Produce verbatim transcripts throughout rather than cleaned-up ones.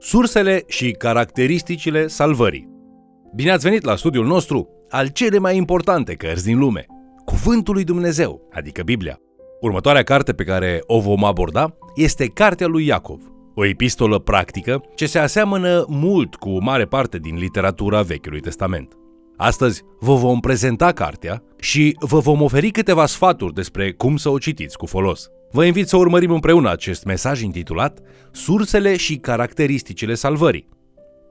Sursele și caracteristicile salvării. Bine ați venit la studiul nostru al cele mai importante cărți din lume, Cuvântul lui Dumnezeu, adică Biblia. Următoarea carte pe care o vom aborda este Cartea lui Iacov, o epistolă practică ce se aseamănă mult cu o mare parte din literatura Vechiului Testament. Astăzi vă vom prezenta cartea și vă vom oferi câteva sfaturi despre cum să o citiți cu folos. Vă invit să urmărim împreună acest mesaj intitulat Sursele și caracteristicile salvării.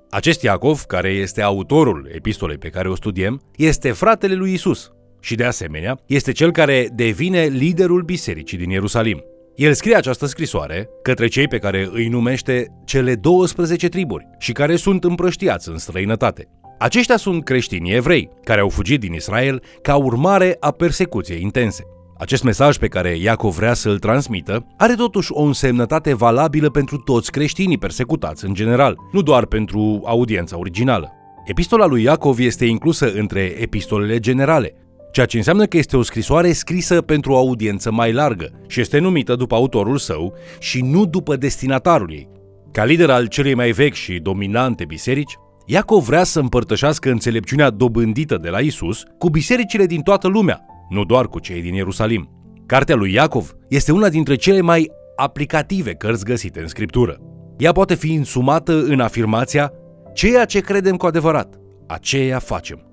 Acest Iacov, care este autorul epistolei pe care o studiem, este fratele lui Iisus și, de asemenea, este cel care devine liderul bisericii din Ierusalim. El scrie această scrisoare către cei pe care îi numește cele douăsprezece triburi și care sunt împrăștiați în străinătate. Aceștia sunt creștinii evrei, care au fugit din Israel ca urmare a persecuției intense. Acest mesaj pe care Iacov vrea să-l transmită are totuși o însemnătate valabilă pentru toți creștinii persecutați în general, nu doar pentru audiența originală. Epistola lui Iacov este inclusă între epistolele generale, ceea ce înseamnă că este o scrisoare scrisă pentru o audiență mai largă și este numită după autorul său și nu după destinatarul ei. Ca lider al celei mai vechi și dominante biserici, Iacov vrea să împărtășească înțelepciunea dobândită de la Iisus cu bisericile din toată lumea, nu doar cu cei din Ierusalim. Cartea lui Iacov este una dintre cele mai aplicative cărți găsite în Scriptură. Ea poate fi însumată în afirmația ceea ce credem cu adevărat, aceea facem.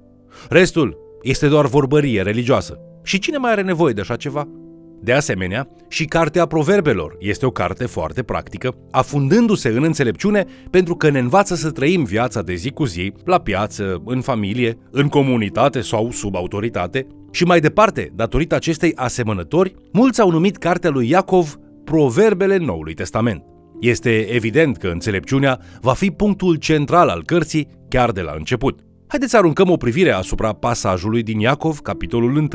Restul este doar vorbărie religioasă. Și cine mai are nevoie de așa ceva? De asemenea, și Cartea Proverbelor este o carte foarte practică, afundându-se în înțelepciune pentru că ne învață să trăim viața de zi cu zi, la piață, în familie, în comunitate sau sub autoritate. Și mai departe, datorită acestei asemănători, mulți au numit cartea lui Iacov Proverbele Noului Testament. Este evident că înțelepciunea va fi punctul central al cărții chiar de la început. Haideți să aruncăm o privire asupra pasajului din Iacov, capitolul unu,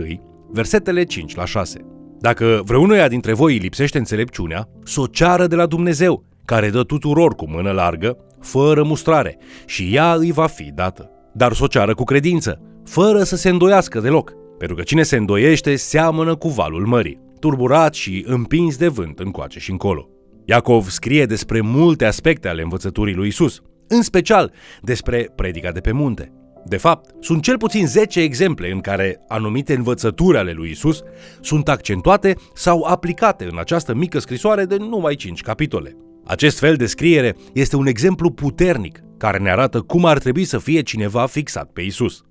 versetele cinci la șase. Dacă vreunuia dintre voi îi lipsește înțelepciunea, s-o ceară de la Dumnezeu, care dă tuturor cu mână largă, fără mustrare, și ea îi va fi dată. Dar s-o ceară cu credință, fără să se îndoiască deloc, pentru că cine se îndoiește seamănă cu valul mării, turburat și împins de vânt încoace și încolo. Iacov scrie despre multe aspecte ale învățăturii lui Iisus, în special despre predica de pe munte. De fapt, sunt cel puțin zece exemple în care anumite învățături ale lui Iisus sunt accentuate sau aplicate în această mică scrisoare de numai cinci capitole. Acest fel de scriere este un exemplu puternic care ne arată cum ar trebui să fie cineva fixat pe Iisus.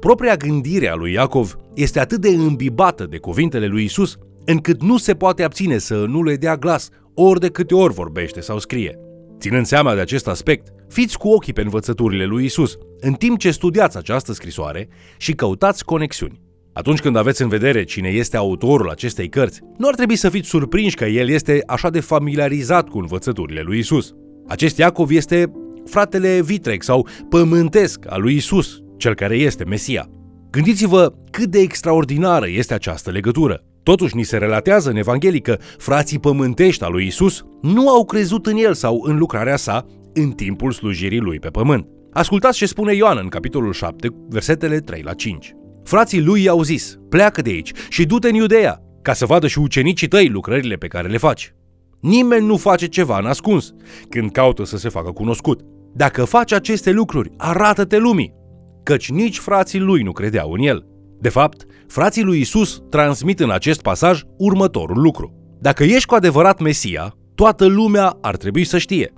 Propria gândire a lui Iacov este atât de îmbibată de cuvintele lui Iisus, încât nu se poate abține să nu le dea glas ori de câte ori vorbește sau scrie. Ținând seama de acest aspect, fiți cu ochii pe învățăturile lui Iisus, în timp ce studiați această scrisoare și căutați conexiuni. Atunci când aveți în vedere cine este autorul acestei cărți, nu ar trebui să fiți surprinși că el este așa de familiarizat cu învățăturile lui Iisus. Acest Iacov este fratele vitreg sau pământesc al lui Iisus, cel care este Mesia. Gândiți-vă cât de extraordinară este această legătură. Totuși, ni se relatează în Evanghelie că frații pământești al lui Iisus nu au crezut în el sau în lucrarea sa în timpul slujirii lui pe pământ. Ascultați ce spune Ioan în capitolul șapte, versetele trei la cinci. Frații lui i-au zis, pleacă de aici și du-te în Iudeea, ca să vadă și ucenicii tăi lucrările pe care le faci. Nimeni nu face ceva în ascuns, când caută să se facă cunoscut. Dacă faci aceste lucruri, arată-te lumii, căci nici frații lui nu credeau în el. De fapt, frații lui Iisus transmit în acest pasaj următorul lucru. Dacă ești cu adevărat Mesia, toată lumea ar trebui să știe.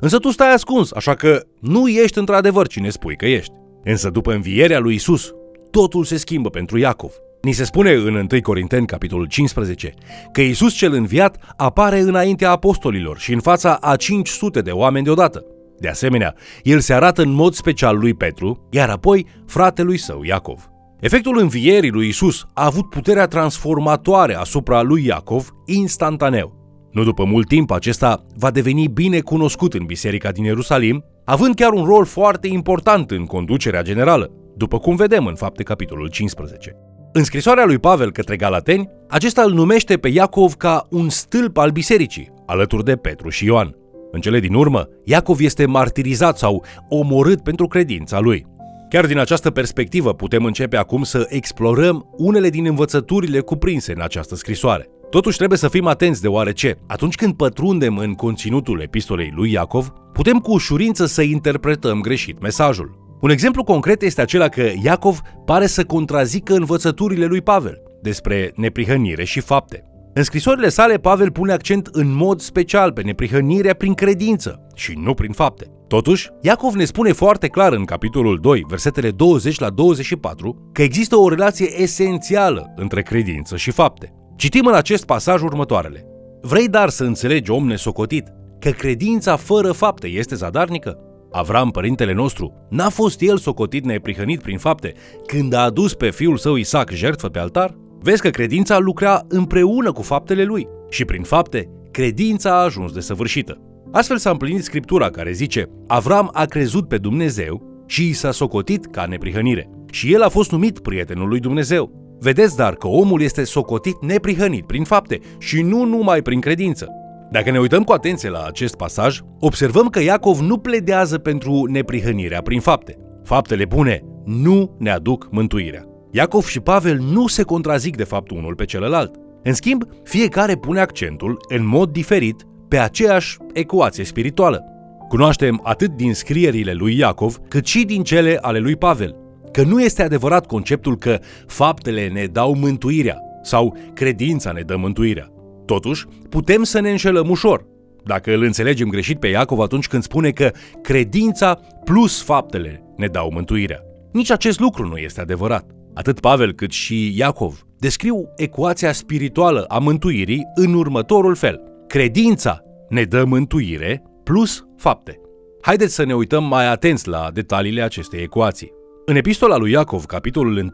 Însă tu stai ascuns, așa că nu ești într-adevăr cine spui că ești. Însă după învierea lui Iisus, totul se schimbă pentru Iacov. Ni se spune în întâi Corinteni, capitolul cincisprezece, că Iisus cel înviat apare înaintea apostolilor și în fața a cinci sute de oameni deodată. De asemenea, el se arată în mod special lui Petru, iar apoi fratelui său Iacov. Efectul învierii lui Iisus a avut puterea transformatoare asupra lui Iacov instantaneu. Nu după mult timp, acesta va deveni bine cunoscut în biserica din Ierusalim, având chiar un rol foarte important în conducerea generală, după cum vedem în Fapte capitolul cincisprezece. În scrisoarea lui Pavel către Galateni, acesta îl numește pe Iacov ca un stâlp al bisericii, alături de Petru și Ioan. În cele din urmă, Iacov este martirizat sau omorât pentru credința lui. Chiar din această perspectivă putem începe acum să explorăm unele din învățăturile cuprinse în această scrisoare. Totuși trebuie să fim atenți deoarece, atunci când pătrundem în conținutul epistolei lui Iacov, putem cu ușurință să interpretăm greșit mesajul. Un exemplu concret este acela că Iacov pare să contrazică învățăturile lui Pavel despre neprihănire și fapte. În scrisorile sale, Pavel pune accent în mod special pe neprihănirea prin credință și nu prin fapte. Totuși, Iacov ne spune foarte clar în capitolul doi, versetele douăzeci la douăzeci și patru, că există o relație esențială între credință și fapte. Citim în acest pasaj următoarele. Vrei dar să înțelegi, om nesocotit, că credința fără fapte este zadarnică? Avram, părintele nostru, n-a fost el socotit neprihănit prin fapte când a adus pe fiul său Isaac jertfă pe altar? Vezi că credința lucra împreună cu faptele lui și prin fapte credința a ajuns desăvârșită. Astfel s-a împlinit Scriptura care zice: Avram a crezut pe Dumnezeu și i s-a socotit ca neprihănire și el a fost numit prietenul lui Dumnezeu. Vedeți dar că omul este socotit neprihănit prin fapte și nu numai prin credință. Dacă ne uităm cu atenție la acest pasaj, observăm că Iacov nu pledează pentru neprihănirea prin fapte. Faptele bune nu ne aduc mântuirea. Iacov și Pavel nu se contrazic de fapt unul pe celălalt. În schimb, fiecare pune accentul, în mod diferit, pe aceeași ecuație spirituală. Cunoaștem atât din scrierile lui Iacov, cât și din cele ale lui Pavel, că nu este adevărat conceptul că faptele ne dau mântuirea sau credința ne dă mântuirea. Totuși, putem să ne înșelăm ușor. Dacă îl înțelegem greșit pe Iacov atunci când spune că credința plus faptele ne dau mântuirea. Nici acest lucru nu este adevărat. Atât Pavel cât și Iacov descriu ecuația spirituală a mântuirii în următorul fel. Credința ne dă mântuire plus fapte. Haideți să ne uităm mai atenți la detaliile acestei ecuații. În epistola lui Iacov, capitolul unu,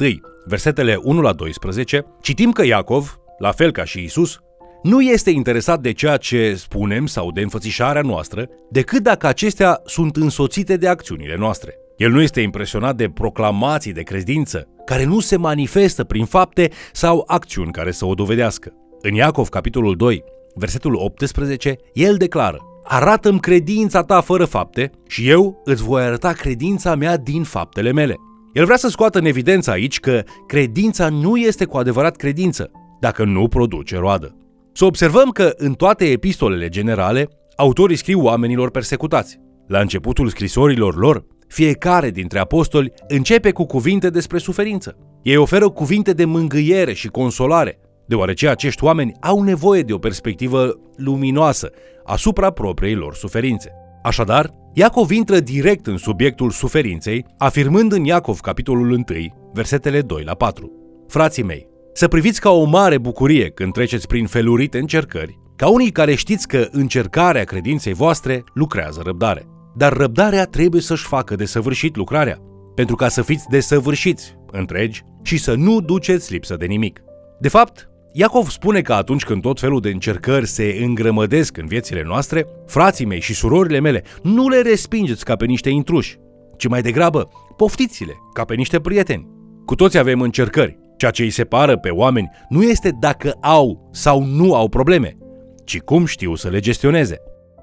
versetele unu la doisprezece, citim că Iacov, la fel ca și Isus, nu este interesat de ceea ce spunem sau de înfățișarea noastră, decât dacă acestea sunt însoțite de acțiunile noastre. El nu este impresionat de proclamații de credință, care nu se manifestă prin fapte sau acțiuni care să o dovedească. În Iacov, capitolul doi, versetul optsprezece, el declară: Arată-mi credința ta fără fapte și eu îți voi arăta credința mea din faptele mele. El vrea să scoată în evidență aici că credința nu este cu adevărat credință, dacă nu produce roadă. Să observăm că în toate epistolele generale, autorii scriu oamenilor persecutați. La începutul scrisorilor lor, fiecare dintre apostoli începe cu cuvinte despre suferință. Ei oferă cuvinte de mângâiere și consolare, deoarece acești oameni au nevoie de o perspectivă luminoasă asupra propriei lor suferințe. Așadar, Iacov intră direct în subiectul suferinței, afirmând în Iacov, capitolul unu, versetele doi la patru. Frații mei, să priviți ca o mare bucurie când treceți prin felurite încercări, ca unii care știți că încercarea credinței voastre lucrează răbdare. Dar răbdarea trebuie să-și facă desăvârșit lucrarea, pentru ca să fiți desăvârșiți, întregi, și să nu duceți lipsă de nimic. De fapt, Iacov spune că atunci când tot felul de încercări se îngrămădesc în viețile noastre, frații mei și surorile mele, nu le respingeți ca pe niște intruși, ci mai degrabă poftiți-le ca pe niște prieteni. Cu toți avem încercări. Ceea ce îi separă pe oameni nu este dacă au sau nu au probleme, ci cum știu să le gestioneze.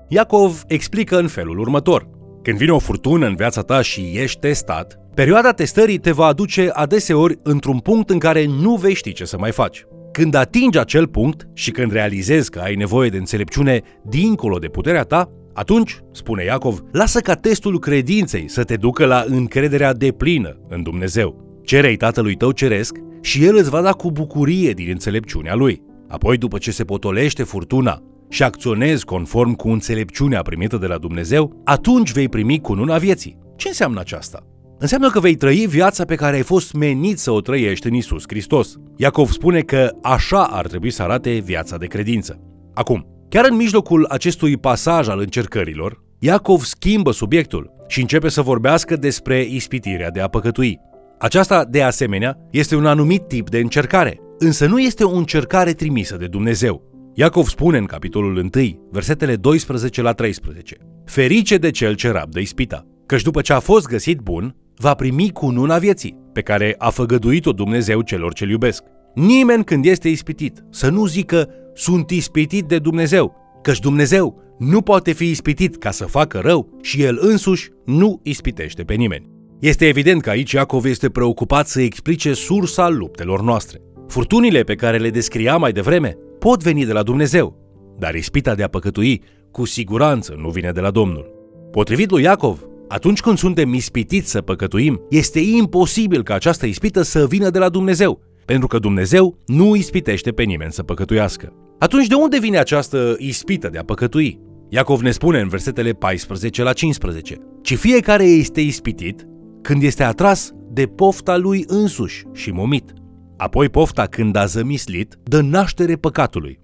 Iacov explică în felul următor. Când vine o furtună în viața ta și ești testat, perioada testării te va aduce adeseori într-un punct în care nu vei ști ce să mai faci. Când atingi acel punct și când realizezi că ai nevoie de înțelepciune dincolo de puterea ta, atunci, spune Iacov, lasă ca testul credinței să te ducă la încrederea deplină în Dumnezeu. Cere-i Tatălui tău ceresc și El îți va da cu bucurie din înțelepciunea Lui. Apoi, după ce se potolește furtuna și acționezi conform cu înțelepciunea primită de la Dumnezeu, atunci vei primi cununa vieții. Ce înseamnă aceasta? Înseamnă că vei trăi viața pe care ai fost menit să o trăiești în Iisus Hristos. Iacov spune că așa ar trebui să arate viața de credință. Acum, chiar în mijlocul acestui pasaj al încercărilor, Iacov schimbă subiectul și începe să vorbească despre ispitirea de a păcătui. Aceasta, de asemenea, este un anumit tip de încercare, însă nu este o încercare trimisă de Dumnezeu. Iacov spune în capitolul unu, versetele doisprezece la treisprezece, Ferice de cel ce rabdă ispita, căci după ce a fost găsit bun, va primi cununa vieții, pe care a făgăduit-o Dumnezeu celor ce-L iubesc. Nimeni când este ispitit să nu zică, sunt ispitit de Dumnezeu, căci Dumnezeu nu poate fi ispitit ca să facă rău și El însuși nu ispitește pe nimeni. Este evident că aici Iacov este preocupat să explice sursa luptelor noastre. Furtunile pe care le descria mai devreme pot veni de la Dumnezeu, dar ispita de a păcătui cu siguranță nu vine de la Domnul. Potrivit lui Iacov, atunci când suntem ispitiți să păcătuim, este imposibil ca această ispită să vină de la Dumnezeu, pentru că Dumnezeu nu ispitește pe nimeni să păcătuiască. Atunci de unde vine această ispită de a păcătui? Iacov ne spune în versetele paisprezece la cincisprezece: ci fiecare este ispitit când este atras de pofta lui însuși și momit. Apoi pofta, când a zămislit, dă naștere păcatului.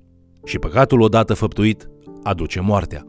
Și păcatul, odată făptuit, aduce moartea.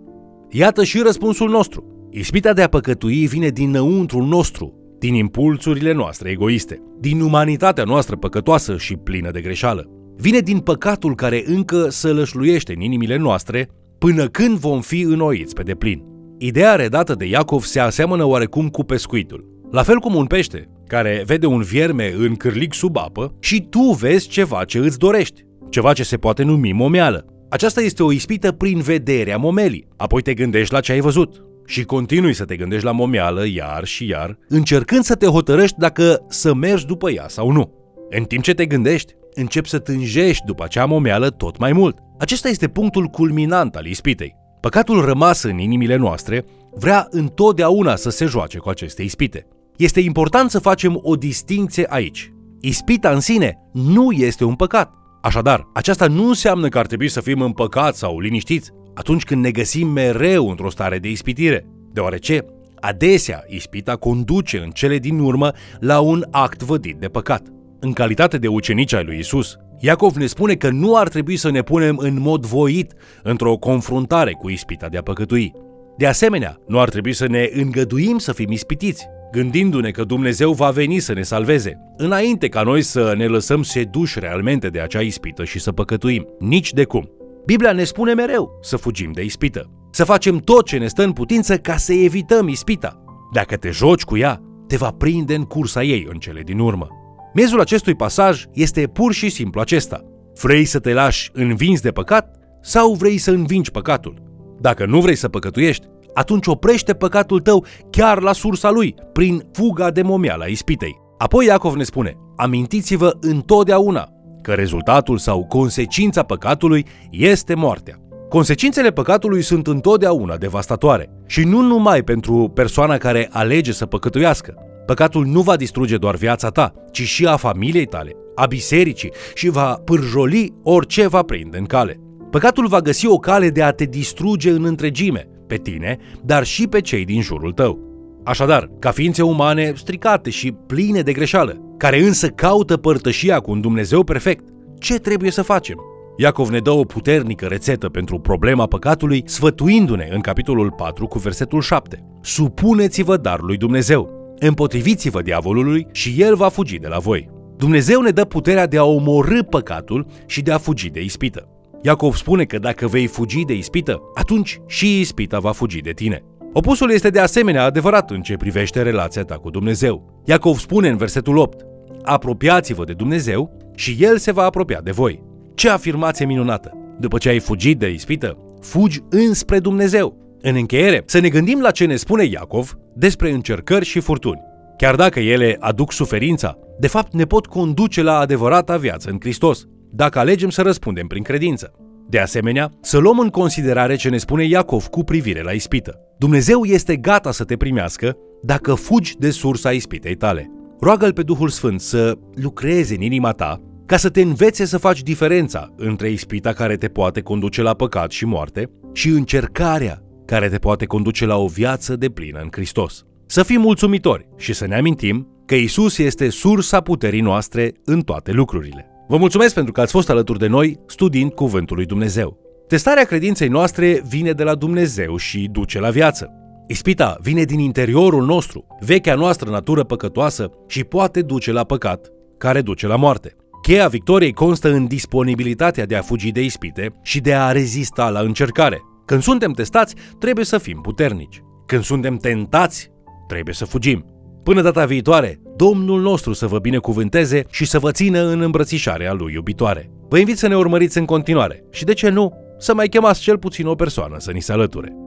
Iată și răspunsul nostru. Ispita de a păcătui vine dinăuntrul nostru, din impulsurile noastre egoiste, din umanitatea noastră păcătoasă și plină de greșeală. Vine din păcatul care încă sălășluiește în inimile noastre până când vom fi înnoiți pe deplin. Ideea redată de Iacov se aseamănă oarecum cu pescuitul. La fel cum un pește care vede un vierme în cârlig sub apă și tu vezi ceva ce îți dorești, ceva ce se poate numi momeală. Aceasta este o ispită prin vederea momelii. Apoi te gândești la ce ai văzut și continui să te gândești la momeală iar și iar, încercând să te hotărăști dacă să mergi după ea sau nu. În timp ce te gândești, începi să tânjești după acea momeală tot mai mult. Acesta este punctul culminant al ispitei. Păcatul rămas în inimile noastre vrea întotdeauna să se joace cu aceste ispite. Este important să facem o distincție aici. Ispita în sine nu este un păcat. Așadar, aceasta nu înseamnă că ar trebui să fim împăcați sau liniștiți atunci când ne găsim mereu într-o stare de ispitire, deoarece adesea ispita conduce în cele din urmă la un act vădit de păcat. În calitate de ucenici ai lui Isus, Iacov ne spune că nu ar trebui să ne punem în mod voit într-o confruntare cu ispita de a păcătui. De asemenea, nu ar trebui să ne îngăduim să fim ispitiți, gândindu-ne că Dumnezeu va veni să ne salveze, înainte ca noi să ne lăsăm seduși realmente de acea ispită și să păcătuim. Nici de cum. Biblia ne spune mereu să fugim de ispită, să facem tot ce ne stă în putință ca să evităm ispita. Dacă te joci cu ea, te va prinde în cursa ei în cele din urmă. Miezul acestui pasaj este pur și simplu acesta. Vrei să te lași învins de păcat sau vrei să învingi păcatul? Dacă nu vrei să păcătuiești, atunci oprește păcatul tău chiar la sursa lui, prin fuga de momeala ispitei. Apoi Iacov ne spune: amintiți-vă întotdeauna că rezultatul sau consecința păcatului este moartea. Consecințele păcatului sunt întotdeauna devastatoare și nu numai pentru persoana care alege să păcătuiască. Păcatul nu va distruge doar viața ta, ci și a familiei tale, a bisericii, și va pârjoli orice va prinde în cale. Păcatul va găsi o cale de a te distruge în întregime, pe tine, dar și pe cei din jurul tău. Așadar, ca ființe umane stricate și pline de greșeală, care însă caută părtășia cu un Dumnezeu perfect, ce trebuie să facem? Iacov ne dă o puternică rețetă pentru problema păcatului, sfătuindu-ne în capitolul patru cu versetul șapte. Supuneți-vă dar lui Dumnezeu, împotriviți-vă diavolului și el va fugi de la voi. Dumnezeu ne dă puterea de a omorî păcatul și de a fugi de ispită. Iacov spune că dacă vei fugi de ispită, atunci și ispita va fugi de tine. Opusul este de asemenea adevărat în ce privește relația ta cu Dumnezeu. Iacov spune în versetul opt: apropiați-vă de Dumnezeu și El se va apropia de voi. Ce afirmație minunată! După ce ai fugit de ispită, fugi înspre Dumnezeu. În încheiere, să ne gândim la ce ne spune Iacov despre încercări și furtuni. Chiar dacă ele aduc suferința, de fapt ne pot conduce la adevărata viață în Hristos, dacă alegem să răspundem prin credință. De asemenea, să luăm în considerare ce ne spune Iacov cu privire la ispită. Dumnezeu este gata să te primească dacă fugi de sursa ispitei tale. Roagă-L pe Duhul Sfânt să lucreze în inima ta ca să te învețe să faci diferența între ispita care te poate conduce la păcat și moarte și încercarea care te poate conduce la o viață deplină în Hristos. Să fim mulțumitori și să ne amintim că Isus este sursa puterii noastre în toate lucrurile. Vă mulțumesc pentru că ați fost alături de noi studiind Cuvântul lui Dumnezeu. Testarea credinței noastre vine de la Dumnezeu și duce la viață. Ispita vine din interiorul nostru, vechea noastră natură păcătoasă, și poate duce la păcat, care duce la moarte. Cheia victoriei constă în disponibilitatea de a fugi de ispite și de a rezista la încercare. Când suntem testați, trebuie să fim puternici. Când suntem tentați, trebuie să fugim. Până data viitoare, Domnul nostru să vă binecuvânteze și să vă țină în îmbrățișarea Lui iubitoare. Vă invit să ne urmăriți în continuare și, de ce nu, să mai chemați cel puțin o persoană să ni se alăture.